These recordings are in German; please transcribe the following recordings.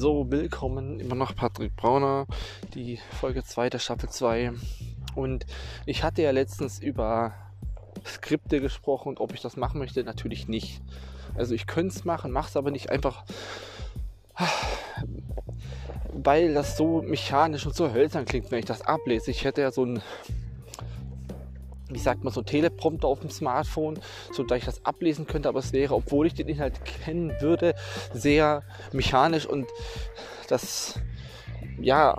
So, willkommen, immer noch Patrick Brauner, die Folge 2 der Staffel 2. Und ich hatte ja letztens über Skripte gesprochen und ob ich das machen möchte, natürlich nicht. Also ich könnte es machen, mache es aber nicht einfach, weil das so mechanisch und so hölzern klingt, wenn ich das ablese. Ich hätte ja so ein, wie sagt man, so ein Teleprompter auf dem Smartphone, sodass ich das ablesen könnte, aber es wäre, obwohl ich den Inhalt kennen würde, sehr mechanisch und das, ja,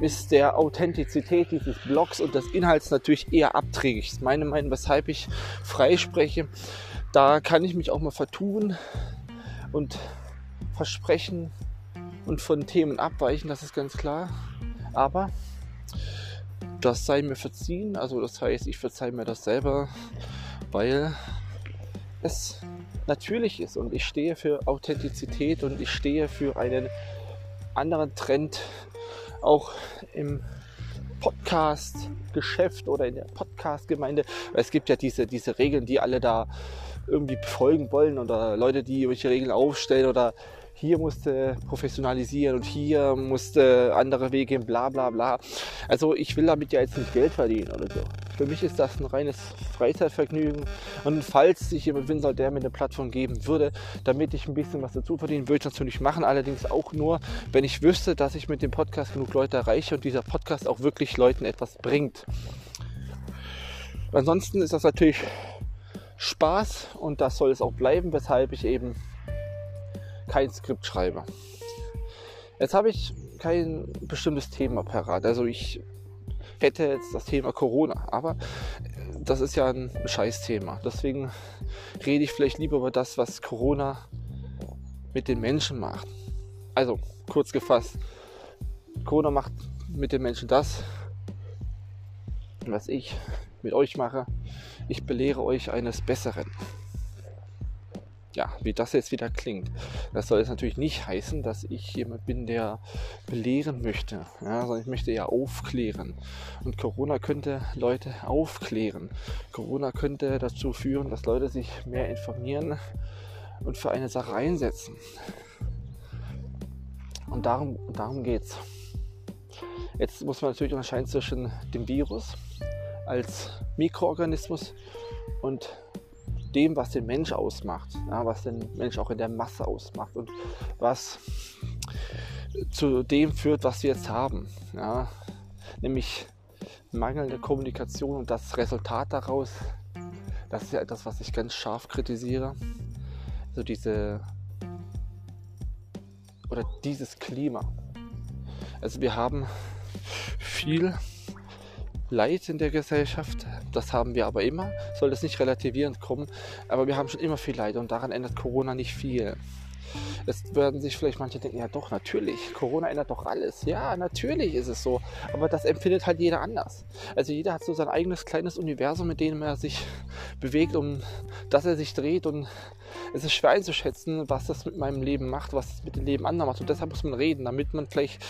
ist der Authentizität dieses Blogs und des Inhalts natürlich eher abträglich. Das ist meine Meinung, weshalb ich frei spreche. Da kann ich mich auch mal vertun und versprechen und von Themen abweichen, das ist ganz klar, aber das sei mir verziehen, also das heißt, ich verzeihe mir das selber, weil es natürlich ist und ich stehe für Authentizität und ich stehe für einen anderen Trend, auch im Podcast-Geschäft oder in der Podcast-Gemeinde. Es gibt ja diese Regeln, die alle da irgendwie befolgen wollen oder Leute, die irgendwelche Regeln aufstellen oder hier musste professionalisieren und hier musste andere Wege gehen, bla bla bla. Also ich will damit ja jetzt nicht Geld verdienen oder so. Für mich ist das ein reines Freizeitvergnügen. Und falls sich jemand finden soll, der mir eine Plattform geben würde, damit ich ein bisschen was dazu verdiene, würde ich natürlich machen. Allerdings auch nur, wenn ich wüsste, dass ich mit dem Podcast genug Leute erreiche und dieser Podcast auch wirklich Leuten etwas bringt. Ansonsten ist das natürlich Spaß und das soll es auch bleiben, weshalb ich eben kein Skript schreibe. Jetzt habe ich kein bestimmtes Thema parat. Also ich hätte jetzt das Thema Corona, aber das ist ja ein Scheißthema. Deswegen rede ich vielleicht lieber über das, was Corona mit den Menschen macht. Also kurz gefasst, Corona macht mit den Menschen das, was ich mit euch mache. Ich belehre euch eines Besseren. Ja, wie das jetzt wieder klingt. Das soll jetzt natürlich nicht heißen, dass ich jemand bin, der belehren möchte, ja, sondern ich möchte ja aufklären. Und Corona könnte Leute aufklären. Corona könnte dazu führen, dass Leute sich mehr informieren und für eine Sache einsetzen. Und darum geht's. Jetzt muss man natürlich unterscheiden zwischen dem Virus als Mikroorganismus und dem, was den Mensch ausmacht, ja, was den Mensch auch in der Masse ausmacht und was zu dem führt, was wir jetzt haben, ja, nämlich mangelnde Kommunikation und das Resultat daraus, das ist ja etwas, was ich ganz scharf kritisiere, so dieses Klima. Also wir haben viel Leid in der Gesellschaft, das haben wir aber immer, soll das nicht relativierend kommen, aber wir haben schon immer viel Leid und daran ändert Corona nicht viel. Jetzt werden sich vielleicht manche denken, ja doch, natürlich, Corona ändert doch alles, ja, natürlich ist es so, aber das empfindet halt jeder anders. Also jeder hat so sein eigenes kleines Universum, mit dem er sich bewegt, um das er sich dreht und es ist schwer einzuschätzen, was das mit meinem Leben macht, was das mit dem Leben anderer macht und deshalb muss man reden, damit man vielleicht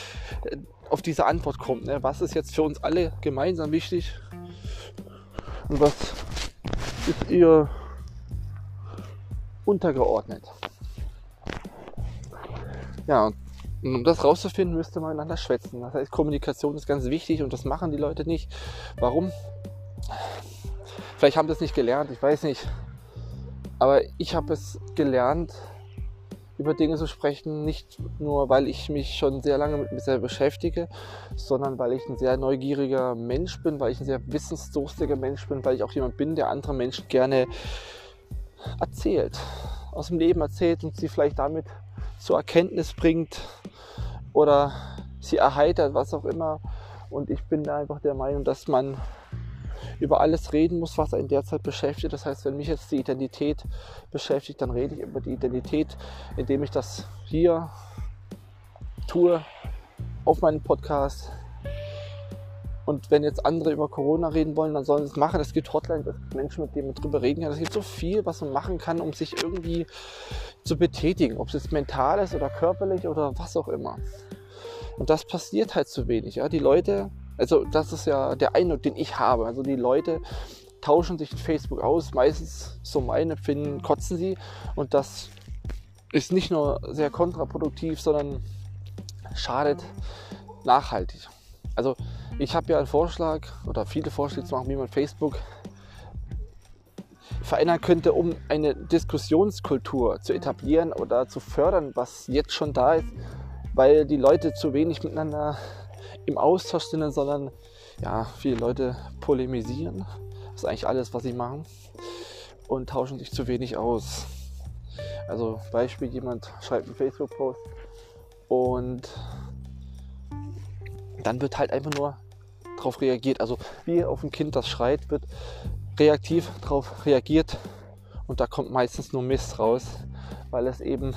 auf diese Antwort kommt, ne? Was ist jetzt für uns alle gemeinsam wichtig und was ist ihr untergeordnet. Ja, und um das rauszufinden, müsste man miteinander schwätzen. Das heißt, Kommunikation ist ganz wichtig und das machen die Leute nicht. Warum? Vielleicht haben sie es nicht gelernt, ich weiß nicht. Aber ich habe es gelernt, über Dinge zu sprechen, nicht nur, weil ich mich schon sehr lange mit mir selber beschäftige, sondern weil ich ein sehr neugieriger Mensch bin, weil ich ein sehr wissensdurstiger Mensch bin, weil ich auch jemand bin, der andere Menschen gerne erzählt, aus dem Leben erzählt und sie vielleicht damit zur Erkenntnis bringt oder sie erheitert, was auch immer. Und ich bin da einfach der Meinung, dass man über alles reden muss, was einen derzeit beschäftigt. Das heißt, wenn mich jetzt die Identität beschäftigt, dann rede ich über die Identität, indem ich das hier tue, auf meinem Podcast. Und wenn jetzt andere über Corona reden wollen, dann sollen sie es machen. Es gibt Hotlines, es gibt Menschen, mit denen man drüber reden kann. Es gibt so viel, was man machen kann, um sich irgendwie zu betätigen. Ob es jetzt mental ist oder körperlich oder was auch immer. Und das passiert halt zu wenig. Ja? Die Leute, also das ist ja der Eindruck, den ich habe. Also die Leute tauschen sich in Facebook aus. Meistens, so mein Empfinden, kotzen sie. Und das ist nicht nur sehr kontraproduktiv, sondern schadet nachhaltig. Also ich habe ja einen Vorschlag oder viele Vorschläge zu machen, wie man Facebook verändern könnte, um eine Diskussionskultur zu etablieren oder zu fördern, was jetzt schon da ist, weil die Leute zu wenig miteinander im Austausch sind, sondern ja, viele Leute polemisieren. Das ist eigentlich alles, was sie machen, und tauschen sich zu wenig aus. Also Beispiel, jemand schreibt einen Facebook-Post und dann wird halt einfach nur darauf reagiert. Also wie auf ein Kind, das schreit, wird reaktiv darauf reagiert, und da kommt meistens nur Mist raus, weil es eben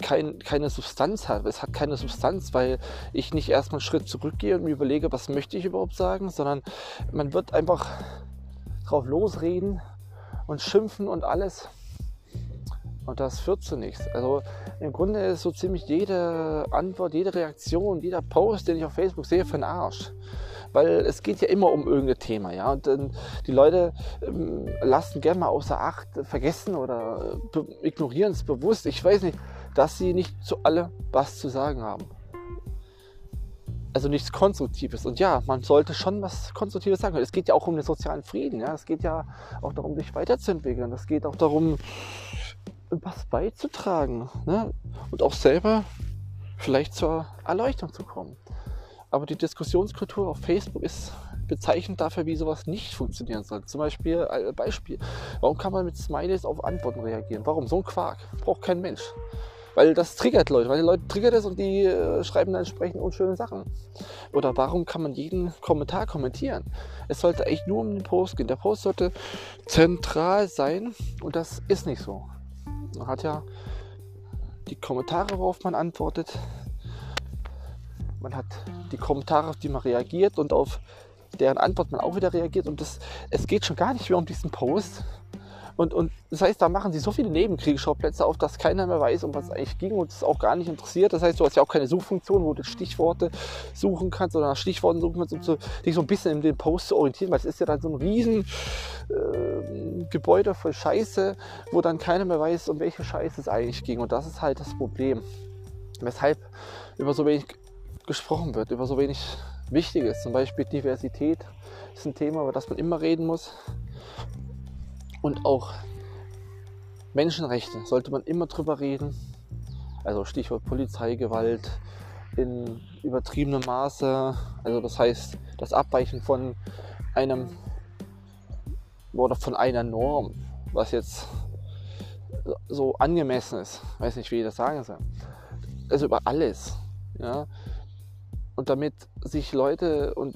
keine Substanz hat. Es hat keine Substanz, weil ich nicht erstmal einen Schritt zurückgehe und mir überlege, was möchte ich überhaupt sagen, sondern man wird einfach drauf losreden und schimpfen und alles. Und das führt zu nichts. Also im Grunde ist so ziemlich jede Antwort, jede Reaktion, jeder Post, den ich auf Facebook sehe, für den Arsch. Weil es geht ja immer um irgendein Thema, ja. Und die Leute lassen gerne mal außer Acht, vergessen oder ignorieren es bewusst, ich weiß nicht, dass sie nicht zu allem was zu sagen haben. Also nichts Konstruktives. Und ja, man sollte schon was Konstruktives sagen. Es geht ja auch um den sozialen Frieden, ja. Es geht ja auch darum, sich weiterzuentwickeln. Es geht auch darum, was beizutragen, ne? Und auch selber vielleicht zur Erleuchtung zu kommen. Aber die Diskussionskultur auf Facebook ist bezeichnend dafür, wie sowas nicht funktionieren soll. Zum Beispiel, warum kann man mit Smileys auf Antworten reagieren? Warum? So ein Quark. Braucht kein Mensch. Weil das triggert Leute. Weil die Leute triggert es und die schreiben dann entsprechend unschöne Sachen. Oder warum kann man jeden Kommentar kommentieren? Es sollte eigentlich nur um den Post gehen. Der Post sollte zentral sein, und das ist nicht so. Man hat ja die Kommentare, worauf man antwortet. Man hat die Kommentare, auf die man reagiert, und auf deren Antwort man auch wieder reagiert. Und es geht schon gar nicht mehr um diesen Post. Und das heißt, da machen sie so viele Nebenkriegsschauplätze auf, dass keiner mehr weiß, um was es eigentlich ging, und es auch gar nicht interessiert. Das heißt, du hast ja auch keine Suchfunktion, wo du Stichworte suchen kannst oder nach Stichworten suchen kannst, um dich so ein bisschen in den Post zu orientieren, weil es ist ja dann so ein riesen Gebäude voll Scheiße, wo dann keiner mehr weiß, um welche Scheiße es eigentlich ging. Und das ist halt das Problem, weshalb über so wenig gesprochen wird, über so wenig Wichtiges. Zum Beispiel Diversität ist ein Thema, über das man immer reden muss. Und auch Menschenrechte sollte man immer drüber reden. Also Stichwort Polizeigewalt in übertriebenem Maße. Also das heißt, das Abweichen von einem oder von einer Norm, was jetzt so angemessen ist. Ich weiß nicht, wie ich das sagen soll. Also über alles. Ja? Und damit sich Leute und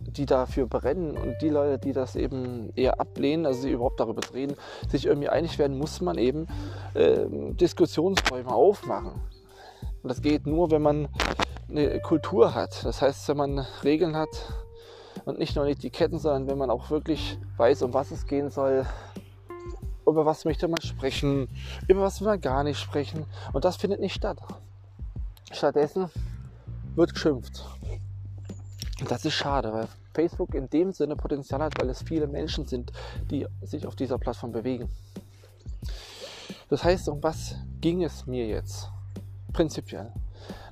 die dafür brennen und die Leute, die das eben eher ablehnen, also sie überhaupt darüber reden, sich irgendwie einig werden, muss man eben Diskussionsräume aufmachen. Und das geht nur, wenn man eine Kultur hat. Das heißt, wenn man Regeln hat und nicht nur Etiketten, sondern wenn man auch wirklich weiß, um was es gehen soll, über was möchte man sprechen, über was will man gar nicht sprechen. Und das findet nicht statt. Stattdessen wird geschimpft. Das ist schade, weil Facebook in dem Sinne Potenzial hat, weil es viele Menschen sind, die sich auf dieser Plattform bewegen. Das heißt, um was ging es mir jetzt? Prinzipiell.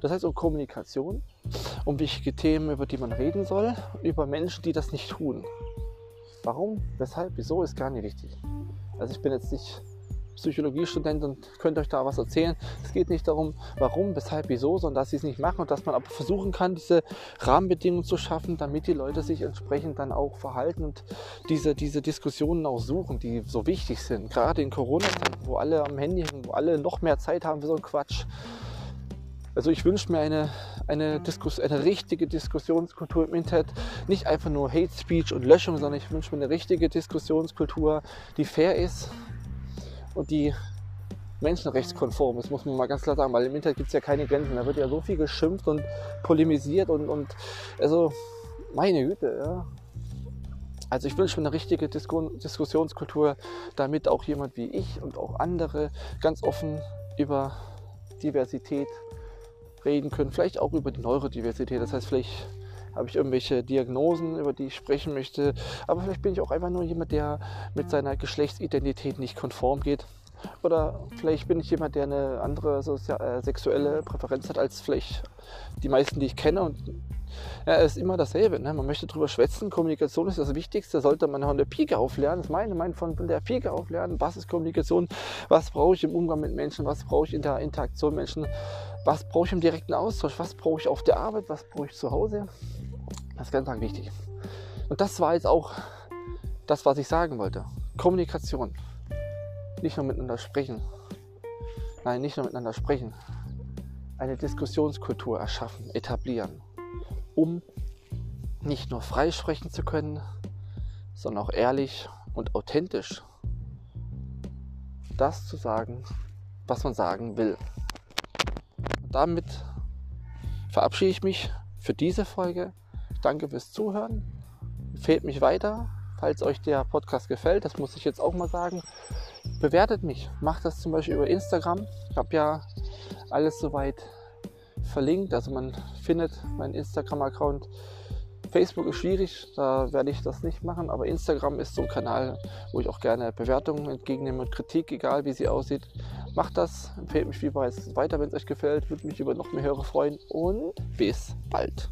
Das heißt, um Kommunikation, um wichtige Themen, über die man reden soll, über Menschen, die das nicht tun. Warum, weshalb, wieso, ist gar nicht wichtig. Also ich bin jetzt nicht Psychologiestudent und könnt euch da was erzählen. Es geht nicht darum, warum, weshalb, wieso, sondern dass sie es nicht machen und dass man aber versuchen kann, diese Rahmenbedingungen zu schaffen, damit die Leute sich entsprechend dann auch verhalten und diese Diskussionen auch suchen, die so wichtig sind. Gerade in Corona-Zeiten, wo alle am Handy hängen, wo alle noch mehr Zeit haben für so einen Quatsch. Also ich wünsche mir eine richtige Diskussionskultur im Internet. Nicht einfach nur Hate Speech und Löschung, sondern ich wünsche mir eine richtige Diskussionskultur, die fair ist und die menschenrechtskonform ist, muss man mal ganz klar sagen, weil im Internet gibt es ja keine Grenzen, da wird ja so viel geschimpft und polemisiert und also meine Güte, ja. Also ich wünsche mir eine richtige Diskussionskultur, damit auch jemand wie ich und auch andere ganz offen über Diversität reden können, vielleicht auch über die Neurodiversität, das heißt, vielleicht habe ich irgendwelche Diagnosen, über die ich sprechen möchte. Aber vielleicht bin ich auch einfach nur jemand, der mit seiner Geschlechtsidentität nicht konform geht. Oder vielleicht bin ich jemand, der eine andere sexuelle Präferenz hat als vielleicht die meisten, die ich kenne. Und ja, es ist immer dasselbe. Ne? Man möchte drüber schwätzen. Kommunikation ist das Wichtigste. Sollte man von der Pike auflernen. Das meine von der Pike auflernen. Was ist Kommunikation? Was brauche ich im Umgang mit Menschen? Was brauche ich in der Interaktion mit Menschen? Was brauche ich im direkten Austausch? Was brauche ich auf der Arbeit? Was brauche ich zu Hause? Das ist ganz, ganz wichtig. Und das war jetzt auch das, was ich sagen wollte. Kommunikation. Nicht nur miteinander sprechen. Nein, nicht nur miteinander sprechen. Eine Diskussionskultur erschaffen, etablieren, um nicht nur frei sprechen zu können, sondern auch ehrlich und authentisch das zu sagen, was man sagen will. Und damit verabschiede ich mich für diese Folge. Danke fürs Zuhören. Empfehlt mich weiter, falls euch der Podcast gefällt. Das muss ich jetzt auch mal sagen. Bewertet mich. Macht das zum Beispiel über Instagram. Ich habe ja alles soweit verlinkt. Also man findet meinen Instagram-Account. Facebook ist schwierig, da werde ich das nicht machen. Aber Instagram ist so ein Kanal, wo ich auch gerne Bewertungen entgegennehme und Kritik, egal wie sie aussieht. Macht das. Empfehlt mich wie bereits weiter, wenn es euch gefällt. Würde mich über noch mehr Hörer freuen. Und bis bald.